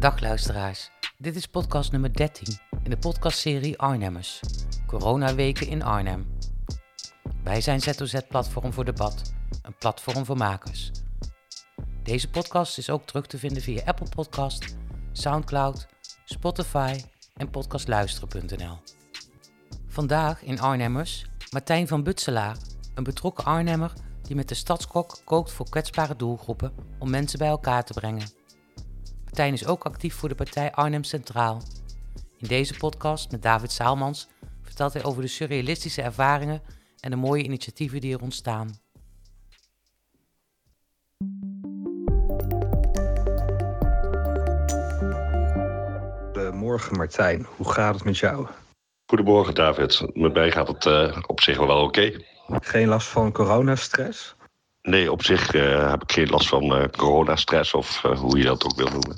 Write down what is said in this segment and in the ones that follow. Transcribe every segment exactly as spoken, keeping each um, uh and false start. Dag luisteraars, dit is podcast nummer dertien in de podcastserie Arnhemmers, Coronaweken in Arnhem. Wij zijn Z O Z-platform voor debat, een platform voor makers. Deze podcast is ook terug te vinden via Apple Podcast, Soundcloud, Spotify en podcastluisteren punt n l. Vandaag in Arnhemmers Martijn van Butselaar, een betrokken Arnhemmer die met de Stadskok kookt voor kwetsbare doelgroepen om mensen bij elkaar te brengen. Martijn is ook actief voor de partij Arnhem Centraal. In deze podcast met David Saelmans vertelt hij over de surrealistische ervaringen en de mooie initiatieven die er ontstaan. Goedemorgen Martijn, hoe gaat het met jou? Goedemorgen David, met mij gaat het uh, op zich wel oké. Okay. Geen last van coronastress? Nee, op zich uh, heb ik geen last van uh, coronastress of uh, hoe je dat ook wil noemen.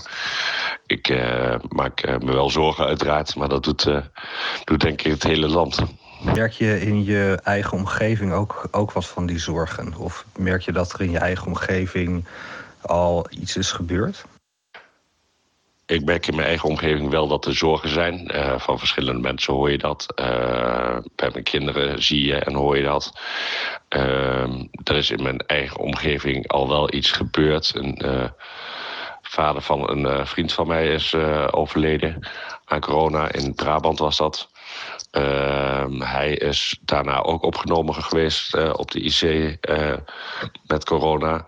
Ik uh, maak uh, me wel zorgen uiteraard, maar dat doet, uh, doet denk ik het hele land. Merk je in je eigen omgeving ook, ook wat van die zorgen? Of merk je dat er in je eigen omgeving al iets is gebeurd? Ik merk in mijn eigen omgeving wel dat er zorgen zijn. Uh, van verschillende mensen hoor je dat. Uh, bij mijn kinderen zie je en hoor je dat. Uh, er is in mijn eigen omgeving al wel iets gebeurd. Een uh, vader van een uh, vriend van mij is uh, overleden aan corona. In Brabant was dat. Uh, hij is daarna ook opgenomen geweest uh, op de I C uh, met corona.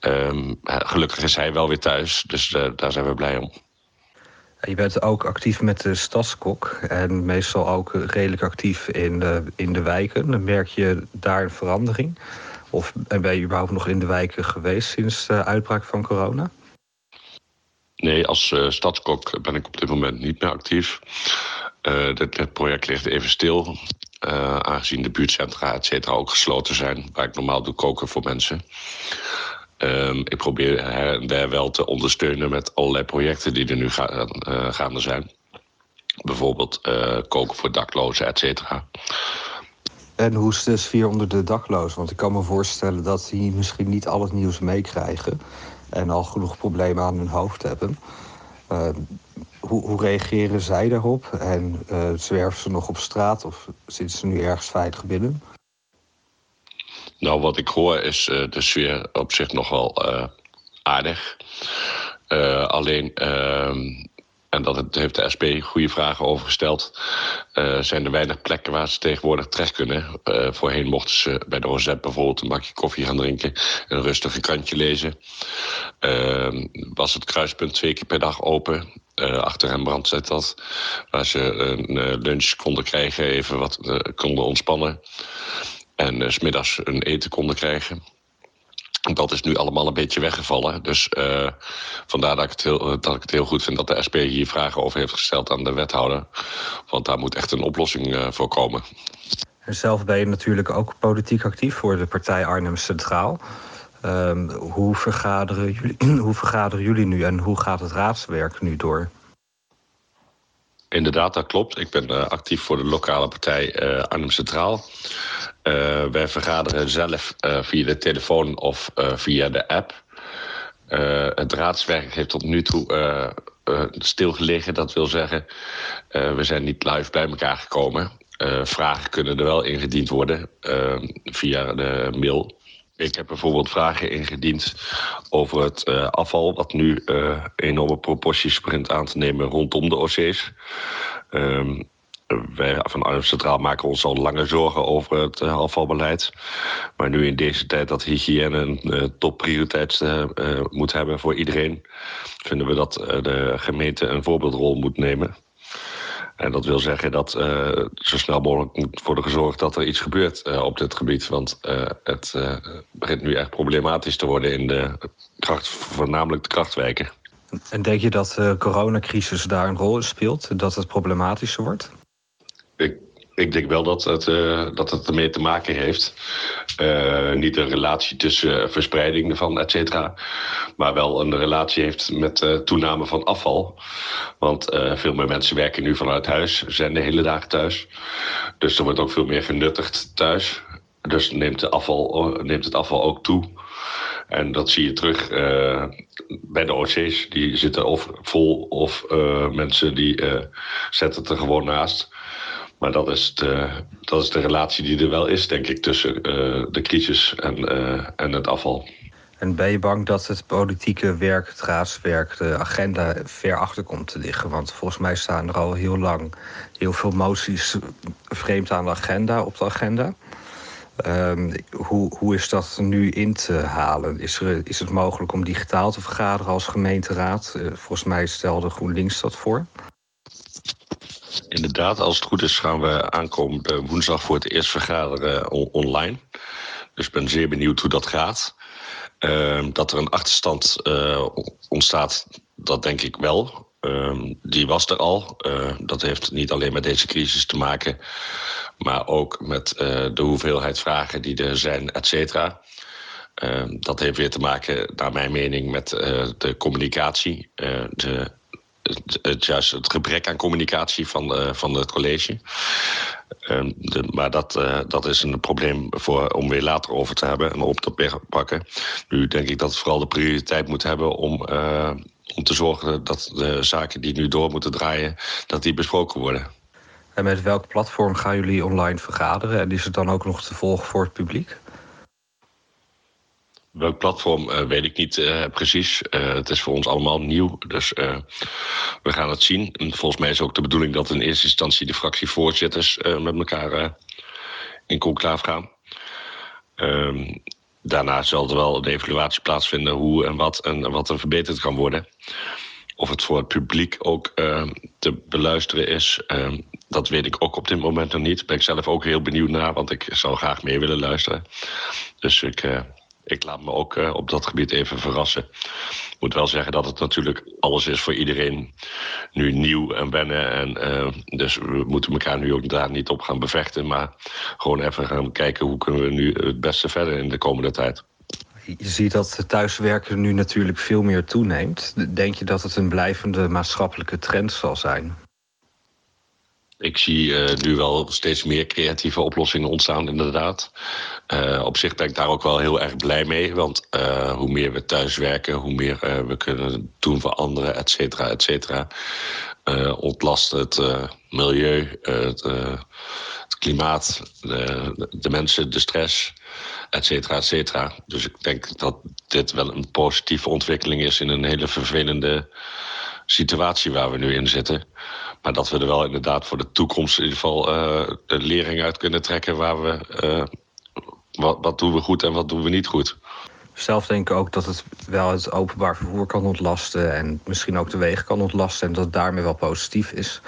Um, gelukkig is hij wel weer thuis, dus uh, daar zijn we blij om. Je bent ook actief met de Stadskok en meestal ook redelijk actief in de, in de wijken. Merk je daar een verandering? Of ben je überhaupt nog in de wijken geweest sinds de uitbraak van corona? Nee, als uh, Stadskok ben ik op dit moment niet meer actief. Uh, dit, dit project ligt even stil, uh, aangezien de buurtcentra et cetera ook gesloten zijn, waar ik normaal doe koken voor mensen. Um, ik probeer her en der wel te ondersteunen met allerlei projecten die er nu gaan, uh, gaande zijn. Bijvoorbeeld uh, koken voor daklozen, et cetera. En hoe is de sfeer onder de daklozen? Want ik kan me voorstellen dat die misschien niet al het nieuws meekrijgen en al genoeg problemen aan hun hoofd hebben. Uh, hoe, hoe reageren zij daarop? En uh, zwerven ze nog op straat of zitten ze nu ergens veilig binnen? Nou, wat ik hoor is uh, de sfeer op zich nog wel uh, aardig. Uh, alleen, uh, en dat heeft de S P goede vragen over gesteld, uh, zijn er weinig plekken waar ze tegenwoordig terecht kunnen. Uh, voorheen mochten ze bij de O Z E P bijvoorbeeld een bakje koffie gaan drinken, een rustige krantje lezen. Uh, was het kruispunt twee keer per dag open. Uh, achter hem brand zet dat. Waar ze een uh, lunch konden krijgen, even wat uh, konden ontspannen. En uh, 's middags een eten konden krijgen. Dat is nu allemaal een beetje weggevallen. Dus uh, vandaar dat ik, het heel, dat ik het heel goed vind dat de S P hier vragen over heeft gesteld aan de wethouder. Want daar moet echt een oplossing uh, voor komen. En zelf ben je natuurlijk ook politiek actief voor de partij Arnhem Centraal. Um, hoe, vergaderen jullie, hoe vergaderen jullie nu en hoe gaat het raadswerk nu door? Inderdaad, dat klopt. Ik ben uh, actief voor de lokale partij uh, Arnhem Centraal. Uh, wij vergaderen zelf uh, via de telefoon of uh, via de app. Uh, het raadswerk heeft tot nu toe uh, uh, stilgelegen. Dat wil zeggen, uh, we zijn niet live bij elkaar gekomen. Uh, vragen kunnen er wel ingediend worden uh, via de mail. Ik heb bijvoorbeeld vragen ingediend over het uh, afval, wat nu uh, enorme proporties begint aan te nemen rondom de O C's. Um, wij van Arnhem Centraal maken ons al lange zorgen over het uh, afvalbeleid. Maar nu in deze tijd dat hygiëne een uh, topprioriteit uh, uh, moet hebben voor iedereen, vinden we dat uh, de gemeente een voorbeeldrol moet nemen. En dat wil zeggen dat uh, zo snel mogelijk moet worden gezorgd dat er iets gebeurt uh, op dit gebied. Want uh, het uh, begint nu echt problematisch te worden in de kracht, voornamelijk de krachtwijken. En denk je dat de coronacrisis daar een rol in speelt? Dat het problematischer wordt? Ik, ik denk wel dat het, uh, dat het ermee te maken heeft. Uh, niet een relatie tussen verspreiding ervan, et cetera. Maar wel een relatie heeft met uh, toename van afval. Want uh, veel meer mensen werken nu vanuit huis. Zijn de hele dag thuis. Dus er wordt ook veel meer genuttigd thuis. Dus neemt, de afval, neemt het afval ook toe. En dat zie je terug uh, bij de O C's. Die zitten of vol of uh, mensen die uh, zetten het er gewoon naast. Maar dat is, de, dat is de relatie die er wel is, denk ik, tussen uh, de crisis en, uh, en het afval. En ben je bang dat het politieke werk, het raadswerk, de agenda ver achter komt te liggen? Want volgens mij staan er al heel lang heel veel moties vreemd aan de agenda, op de agenda. Um, hoe, hoe is dat nu in te halen? Is, er, is het mogelijk om digitaal te vergaderen als gemeenteraad? Uh, volgens mij stelde GroenLinks dat voor. Inderdaad, als het goed is gaan we aankomende woensdag voor het eerst vergaderen on- online. Dus ik ben zeer benieuwd hoe dat gaat. Uh, dat er een achterstand uh, ontstaat, dat denk ik wel. Uh, die was er al. Uh, dat heeft niet alleen met deze crisis te maken, maar ook met uh, de hoeveelheid vragen die er zijn, et cetera. Uh, dat heeft weer te maken, naar mijn mening, met uh, de communicatie. Uh, de, het, het, juist het gebrek aan communicatie van, uh, van het college. Uh, de, maar dat, uh, dat is een probleem voor, om weer later over te hebben en op te pakken. Nu denk ik dat het vooral de prioriteit moet hebben om, uh, om te zorgen dat de zaken die nu door moeten draaien, dat die besproken worden. En met welk platform gaan jullie online vergaderen? En is het dan ook nog te volgen voor het publiek? Welk platform uh, weet ik niet uh, precies. Uh, het is voor ons allemaal nieuw, dus uh, we gaan het zien. En volgens mij is ook de bedoeling dat in eerste instantie de fractievoorzitters uh, met elkaar uh, in conclaaf gaan. Um, daarna zal er wel een evaluatie plaatsvinden hoe en wat en wat er verbeterd kan worden. Of het voor het publiek ook uh, te beluisteren is, uh, dat weet ik ook op dit moment nog niet. Daar ben ik zelf ook heel benieuwd naar, want ik zou graag mee willen luisteren. Dus ik... Uh, Ik laat me ook uh, op dat gebied even verrassen. Ik moet wel zeggen dat het natuurlijk alles is voor iedereen nu nieuw en wennen. En, uh, dus we moeten elkaar nu ook daar niet op gaan bevechten. Maar gewoon even gaan kijken hoe kunnen we nu het beste verder in de komende tijd. Je ziet dat thuiswerken nu natuurlijk veel meer toeneemt. Denk je dat het een blijvende maatschappelijke trend zal zijn? Ik zie uh, nu wel steeds meer creatieve oplossingen ontstaan, inderdaad. Uh, op zich ben ik daar ook wel heel erg blij mee. Want uh, hoe meer we thuis werken, hoe meer uh, we kunnen doen voor anderen, et cetera, et cetera. Uh, ontlast het uh, milieu, uh, het, uh, het klimaat, de, de mensen, de stress, et cetera, et cetera. Dus ik denk dat dit wel een positieve ontwikkeling is in een hele vervelende situatie waar we nu in zitten. Maar dat we er wel inderdaad voor de toekomst in ieder geval uh, de lering uit kunnen trekken waar we uh, wat, wat doen we goed en wat doen we niet goed. Zelf denk ik ook dat het wel het openbaar vervoer kan ontlasten en misschien ook de wegen kan ontlasten en dat het daarmee wel positief is.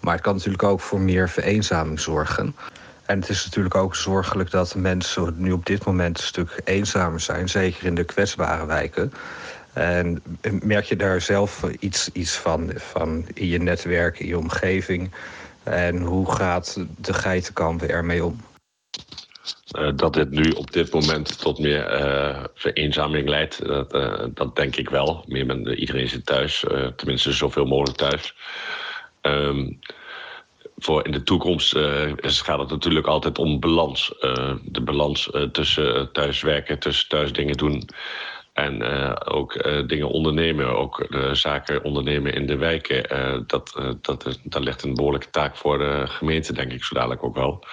Maar het kan natuurlijk ook voor meer vereenzaming zorgen. En het is natuurlijk ook zorgelijk dat mensen nu op dit moment een stuk eenzamer zijn, zeker in de kwetsbare wijken. En merk je daar zelf iets, iets van, van in je netwerk, in je omgeving? En hoe gaat de Geitenkamp ermee om? Uh, dat dit nu op dit moment tot meer uh, vereenzaming leidt, dat, uh, dat denk ik wel. Meer men, iedereen zit thuis, uh, tenminste zoveel mogelijk thuis. Um, voor in de toekomst uh, is, gaat het natuurlijk altijd om balans. Uh, de balans uh, tussen thuiswerken, tussen thuis dingen doen. En uh, ook uh, dingen ondernemen, ook uh, zaken ondernemen in de wijken. Uh, dat, uh, dat is, daar ligt een behoorlijke taak voor de gemeente, denk ik, zo dadelijk ook wel.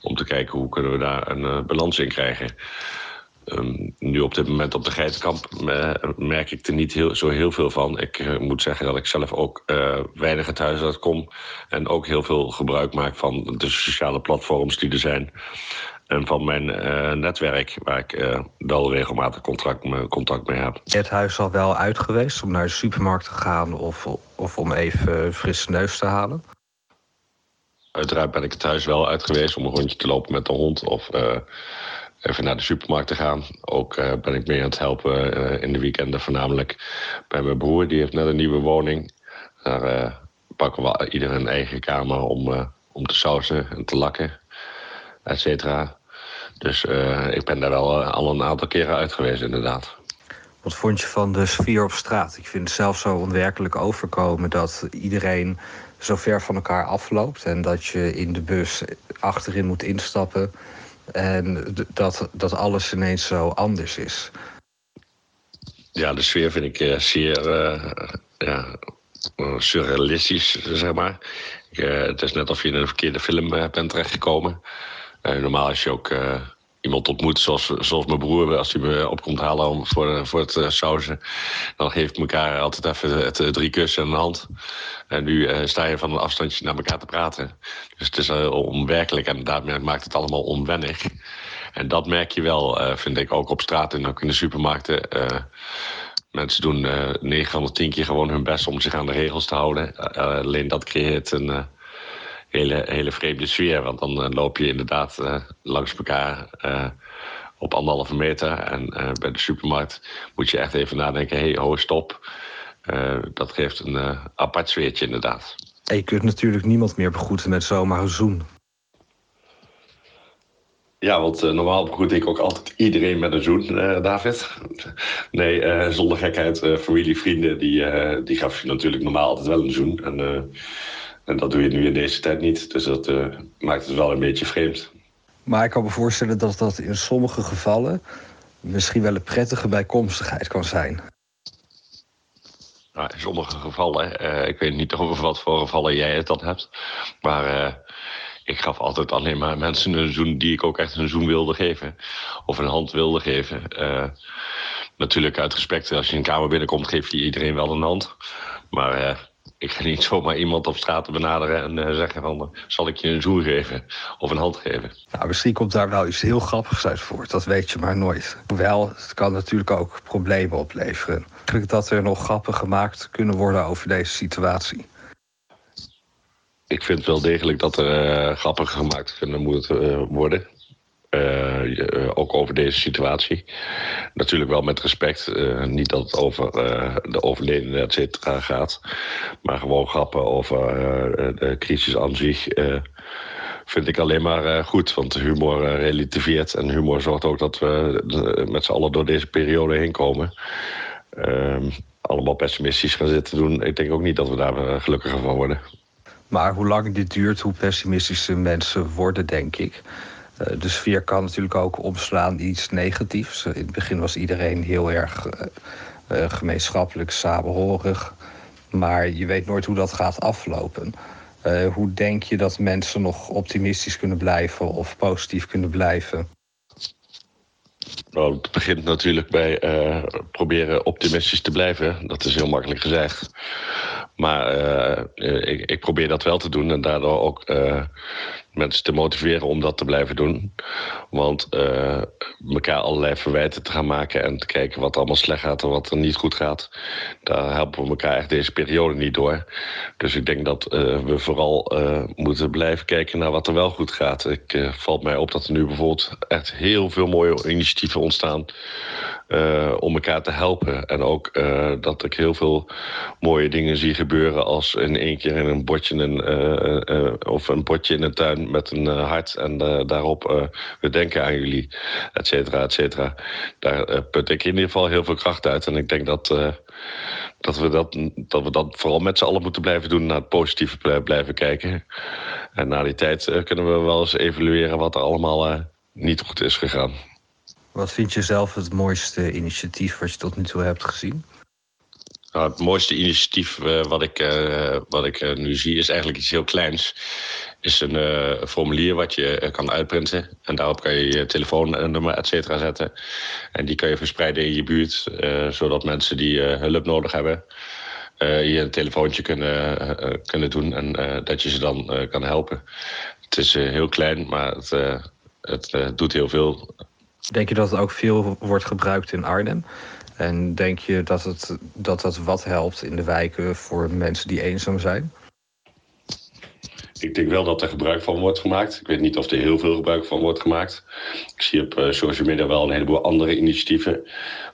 Om te kijken hoe kunnen we daar een uh, balans in krijgen. Um, nu op dit moment op de Geitenkamp uh, merk ik er niet heel, zo heel veel van. Ik uh, moet zeggen dat ik zelf ook uh, weinig het huis uit kom. En ook heel veel gebruik maak van de sociale platforms die er zijn. En van mijn uh, netwerk, waar ik uh, wel regelmatig contact, contact mee heb. Het huis al wel uit geweest om naar de supermarkt te gaan of, of om even frisse neus te halen? Uiteraard ben ik het huis wel uit geweest om een rondje te lopen met de hond of uh, even naar de supermarkt te gaan. Ook uh, ben ik mee aan het helpen uh, in de weekenden voornamelijk bij mijn broer. Die heeft net een nieuwe woning. Daar uh, pakken we ieder een eigen kamer om, uh, om te sausen en te lakken, et cetera. Dus uh, ik ben daar wel uh, al een aantal keren uit geweest, inderdaad. Wat vond je van de sfeer op straat? Ik vind het zelf zo onwerkelijk overkomen dat iedereen zo ver van elkaar afloopt en dat je in de bus achterin moet instappen en d- dat, dat alles ineens zo anders is. Ja, de sfeer vind ik uh, zeer uh, ja, surrealistisch, zeg maar. Uh, het is net of je in een verkeerde film uh, bent terechtgekomen. Uh, normaal als je ook uh, iemand ontmoet, zoals, zoals mijn broer, als hij me opkomt halen om voor, voor het uh, sausen, dan geeft elkaar altijd even het, het, drie kussen en een hand. En nu uh, sta je van een afstandje naar elkaar te praten. Dus het is uh, onwerkelijk en inderdaad maakt het allemaal onwennig. En dat merk je wel, uh, vind ik, ook op straat en ook in de supermarkten. Uh, mensen doen uh, negen van de tien keer gewoon hun best om zich aan de regels te houden. Uh, alleen dat creëert een uh, hele, hele vreemde sfeer. Want dan uh, loop je inderdaad uh, langs elkaar uh, op anderhalve meter. En uh, bij de supermarkt moet je echt even nadenken, hé, hey, ho, stop. Uh, dat geeft een uh, apart sfeertje inderdaad. En je kunt natuurlijk niemand meer begroeten met zomaar een zoen. Ja, want uh, normaal begroet ik ook altijd iedereen met een zoen, uh, David. Nee, uh, zonder gekheid, uh, familie, vrienden, die, uh, die gaf je natuurlijk normaal altijd wel een zoen. En, uh, en dat doe je nu in deze tijd niet, dus dat uh, maakt het wel een beetje vreemd. Maar ik kan me voorstellen dat dat in sommige gevallen misschien wel een prettige bijkomstigheid kan zijn. Nou, in sommige gevallen, uh, ik weet niet over wat voor gevallen jij het dan hebt, maar... Uh, Ik gaf altijd alleen maar mensen een zoen die ik ook echt een zoen wilde geven. Of een hand wilde geven. Uh, natuurlijk uit respect. Als je in de kamer binnenkomt, geef je iedereen wel een hand. Maar uh, ik ga niet zomaar iemand op straat benaderen en uh, zeggen van... zal ik je een zoen geven of een hand geven? Nou, misschien komt daar wel iets heel grappigs uit voort. Dat weet je maar nooit. Hoewel, het kan natuurlijk ook problemen opleveren. Eigenlijk dat er nog grappen gemaakt kunnen worden over deze situatie. Ik vind wel degelijk dat er uh, grappen gemaakt kunnen moeten uh, worden. Uh, uh, ook over deze situatie. Natuurlijk wel met respect. Uh, niet dat het over uh, de overledenen et cetera gaat. Maar gewoon grappen over uh, de crisis aan zich. Uh, vind ik alleen maar uh, goed. Want humor uh, relativeert. En humor zorgt ook dat we uh, met z'n allen door deze periode heen komen. Uh, allemaal pessimistisch gaan zitten doen. Ik denk ook niet dat we daar uh, gelukkiger van worden. Maar hoe lang dit duurt, hoe pessimistische mensen worden, denk ik. De sfeer kan natuurlijk ook omslaan in iets negatiefs. In het begin was iedereen heel erg uh, gemeenschappelijk, samenhorig. Maar je weet nooit hoe dat gaat aflopen. Uh, hoe denk je dat mensen nog optimistisch kunnen blijven of positief kunnen blijven? Nou, het begint natuurlijk bij uh, proberen optimistisch te blijven. Dat is heel makkelijk gezegd. Maar uh, ik, ik probeer dat wel te doen en daardoor ook uh, mensen te motiveren om dat te blijven doen. Want uh, elkaar allerlei verwijten te gaan maken en te kijken wat allemaal slecht gaat en wat er niet goed gaat. Daar helpen we elkaar echt deze periode niet door. Dus ik denk dat uh, we vooral uh, moeten blijven kijken naar wat er wel goed gaat. Het uh, valt mij op dat er nu bijvoorbeeld echt heel veel mooie initiatieven ontstaan uh, om elkaar te helpen. En ook uh, dat ik heel veel mooie dingen zie gebeuren als in één keer in een bordje een, uh, uh, uh, of een potje in een tuin met een uh, hart en uh, daarop uh, we denken aan jullie, et cetera, et cetera. Daar uh, put ik in ieder geval heel veel kracht uit en ik denk dat, uh, dat, we, dat, dat we dat vooral met z'n allen moeten blijven doen, naar het positieve blijven kijken. En na die tijd uh, kunnen we wel eens evalueren wat er allemaal uh, niet goed is gegaan. Wat vind je zelf het mooiste initiatief wat je tot nu toe hebt gezien? Nou, het mooiste initiatief uh, wat ik, uh, wat ik uh, nu zie is eigenlijk iets heel kleins. Is een uh, formulier wat je uh, kan uitprinten. En daarop kan je je telefoonnummer et cetera zetten. En die kan je verspreiden in je buurt. Uh, zodat mensen die uh, hulp nodig hebben uh, je een telefoontje kunnen, uh, kunnen doen. En uh, dat je ze dan uh, kan helpen. Het is uh, heel klein, maar het, uh, het uh, doet heel veel. Denk je dat het ook veel wordt gebruikt in Arnhem? En denk je dat, het, dat dat wat helpt in de wijken voor mensen die eenzaam zijn? Ik denk wel dat er gebruik van wordt gemaakt. Ik weet niet of er heel veel gebruik van wordt gemaakt. Ik zie op uh, social media wel een heleboel andere initiatieven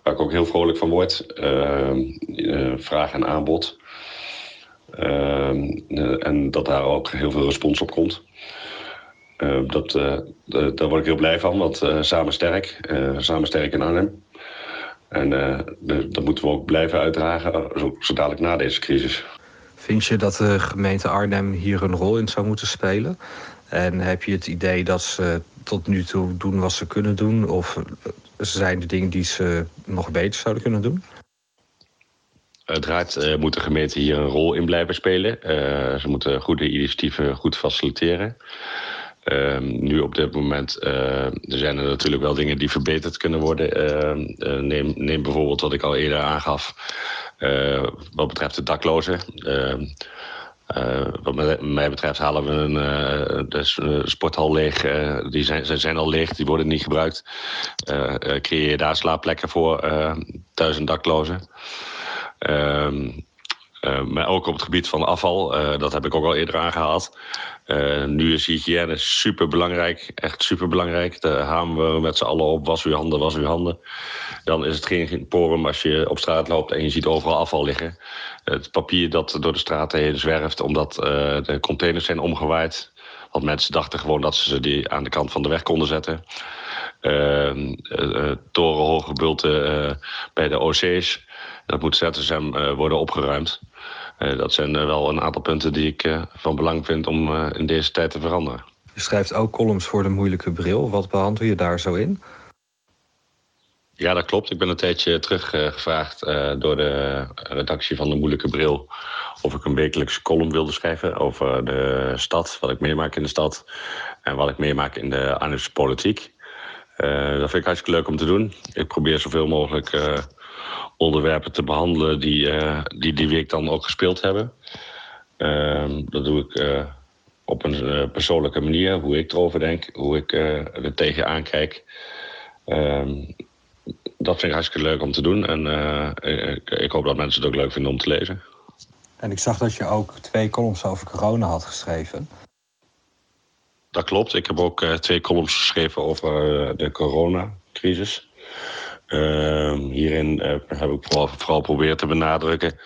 waar ik ook heel vrolijk van word. Uh, uh, vraag en aanbod. Uh, uh, en dat daar ook heel veel respons op komt. Uh, dat, uh, d- daar word ik heel blij van, want uh, samen sterk. Uh, samen sterk in Arnhem. En uh, de, dat moeten we ook blijven uitdragen, zo, zo dadelijk na deze crisis. Vind je dat de gemeente Arnhem hier een rol in zou moeten spelen? En heb je het idee dat ze tot nu toe doen wat ze kunnen doen? Of zijn er dingen die ze nog beter zouden kunnen doen? Uiteraard uh, moet de gemeente hier een rol in blijven spelen. Uh, ze moeten goede initiatieven goed faciliteren. Uh, nu op dit moment uh, zijn er natuurlijk wel dingen die verbeterd kunnen worden. Uh, uh, neem, neem bijvoorbeeld wat ik al eerder aangaf. Uh, wat betreft de daklozen. Uh, uh, wat mij betreft halen we een uh, dus, uh, sporthal leeg. Uh, die zijn, ze zijn al leeg, die worden niet gebruikt. Uh, uh, creëer je daar slaapplekken voor uh, duizend daklozen. Uh, uh, maar ook op het gebied van afval, uh, dat heb ik ook al eerder aangehaald. Uh, nu is hygiëne superbelangrijk, echt superbelangrijk. Daar hamen we met z'n allen op, was uw handen, was uw handen. Dan is het geen porum als je op straat loopt en je ziet overal afval liggen. Het papier dat door de straten heen zwerft omdat uh, de containers zijn omgewaaid. Want mensen dachten gewoon dat ze ze die aan de kant van de weg konden zetten. Uh, uh, torenhoge bulten uh, bij de O C's. Dat moet Z S M uh, worden opgeruimd. Uh, dat zijn uh, wel een aantal punten die ik uh, van belang vind om uh, in deze tijd te veranderen. Je schrijft ook columns voor De Moeilijke Bril. Wat behandel je daar zo in? Ja, dat klopt. Ik ben een tijdje terug uh, gevraagd uh, door de redactie van De Moeilijke Bril of ik een wekelijkse column wilde schrijven over de stad, wat ik meemaak in de stad en wat ik meemaak in de Arnhemse politiek. Uh, dat vind ik hartstikke leuk om te doen. Ik probeer zoveel mogelijk uh, onderwerpen te behandelen die, uh, die die week dan ook gespeeld hebben. Uh, dat doe ik uh, op een uh, persoonlijke manier, hoe ik erover denk, hoe ik uh, er tegenaan kijk. Uh, dat vind ik hartstikke leuk om te doen en uh, ik, ik hoop dat mensen het ook leuk vinden om te lezen. En ik zag dat je ook twee columns over corona had geschreven. Dat klopt. Ik heb ook uh, twee columns geschreven over uh, de coronacrisis. Uh, hierin uh, heb ik vooral, vooral proberen te benadrukken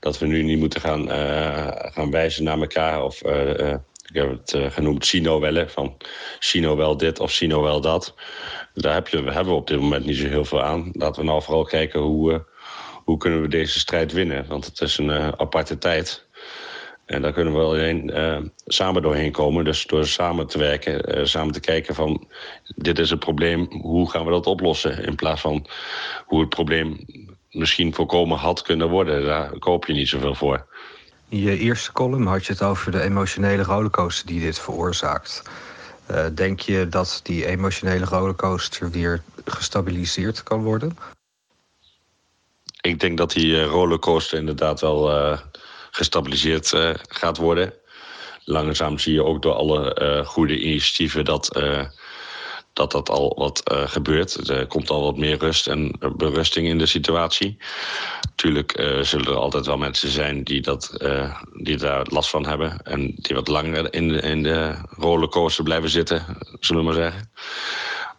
dat we nu niet moeten gaan, uh, gaan wijzen naar elkaar. Of, uh, uh, ik heb het uh, genoemd sino-wellen, van sino wel dit of sino wel dat. Daar heb je, hebben we op dit moment niet zo heel veel aan. Laten we nou vooral kijken hoe, uh, hoe kunnen we deze strijd winnen. Want het is een uh, aparte tijd. En daar kunnen we alleen uh, samen doorheen komen. Dus door samen te werken, uh, samen te kijken van dit is het probleem, hoe gaan we dat oplossen? In plaats van hoe het probleem misschien voorkomen had kunnen worden. Daar koop je niet zoveel voor. In je eerste column had je het over de emotionele rollercoaster die dit veroorzaakt. Uh, denk je dat die emotionele rollercoaster weer gestabiliseerd kan worden? Ik denk dat die rollercoaster inderdaad wel Uh, gestabiliseerd uh, gaat worden. Langzaam zie je ook door alle uh, goede initiatieven dat, uh, dat dat al wat uh, gebeurt. Er komt al wat meer rust en berusting in de situatie. Natuurlijk uh, zullen er altijd wel mensen zijn die, dat, uh, die daar last van hebben en die wat langer in de, in de rollercoaster blijven zitten, zullen we maar zeggen.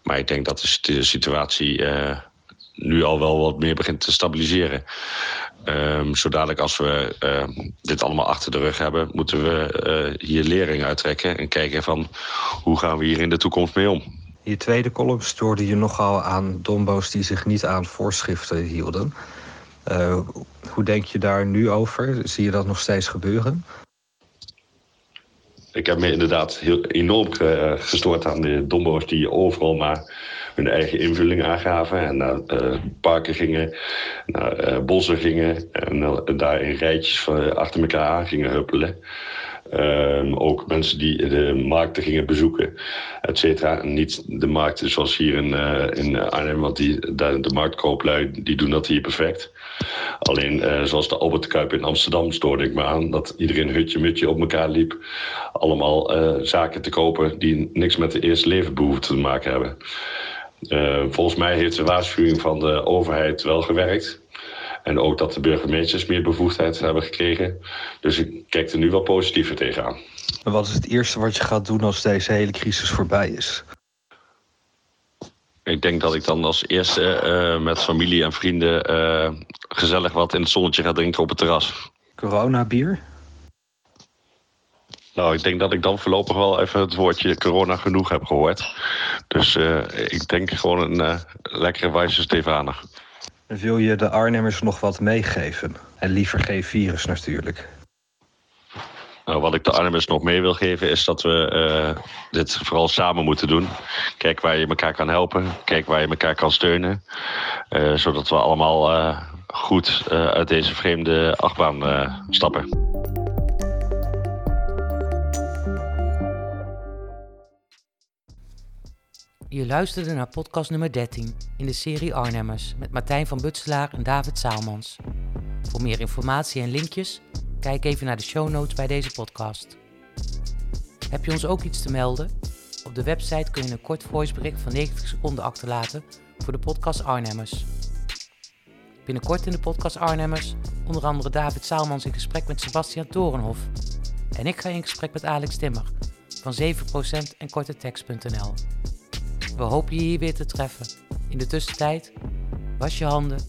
Maar ik denk dat de situatie uh, nu al wel wat meer begint te stabiliseren. Um, zo dadelijk als we uh, dit allemaal achter de rug hebben, moeten we uh, hier lering uittrekken en kijken van hoe gaan we hier in de toekomst mee om. In je tweede column stoorde je nogal aan dombo's die zich niet aan voorschriften hielden. Uh, hoe denk je daar nu over? Zie je dat nog steeds gebeuren? Ik heb me inderdaad heel enorm uh, gestoord aan de dombo's die overal maar hun eigen invulling aangaven en naar uh, parken gingen, naar uh, bossen gingen en uh, daar in rijtjes uh, achter elkaar aan gingen huppelen. Uh, ook mensen die de markten gingen bezoeken, et cetera. Niet de markten zoals hier in, uh, in Arnhem, want die, de, de marktkooplui die doen dat hier perfect. Alleen uh, zoals de Albert Cuyp in Amsterdam stoorde ik me aan dat iedereen hutje-mutje op elkaar liep. Allemaal uh, zaken te kopen die niks met de eerste levensbehoeften te maken hebben. Uh, volgens mij heeft de waarschuwing van de overheid wel gewerkt. En ook dat de burgemeesters meer bevoegdheid hebben gekregen. Dus ik kijk er nu wel positiever tegenaan. En wat is het eerste wat je gaat doen als deze hele crisis voorbij is? Ik denk dat ik dan als eerste uh, met familie en vrienden uh, gezellig wat in het zonnetje ga drinken op het terras. Coronabier? Nou, ik denk dat ik dan voorlopig wel even het woordje corona genoeg heb gehoord. Dus uh, ik denk gewoon een uh, lekkere wijze Stefana. Wil je de Arnhemmers nog wat meegeven? En liever geen virus natuurlijk. Nou, wat ik de Arnhemmers nog mee wil geven is dat we uh, dit vooral samen moeten doen. Kijk waar je elkaar kan helpen. Kijk waar je elkaar kan steunen. Uh, zodat we allemaal uh, goed uh, uit deze vreemde achtbaan uh, stappen. Je luisterde naar podcast nummer dertien in de serie Arnhemmers met Martijn van Butselaar en David Saelmans. Voor meer informatie en linkjes, kijk even naar de show notes bij deze podcast. Heb je ons ook iets te melden? Op de website kun je een kort voicebericht van negentig seconden achterlaten voor de podcast Arnhemmers. Binnenkort in de podcast Arnhemmers onder andere David Saelmans in gesprek met Sebastian Torenhof. En ik ga in gesprek met Alex Timmer van zeven procent en Korte Tekst punt n l. We hopen je hier weer te treffen. In de tussentijd, was je handen,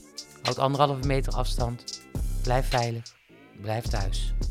houd anderhalve meter afstand, blijf veilig, blijf thuis.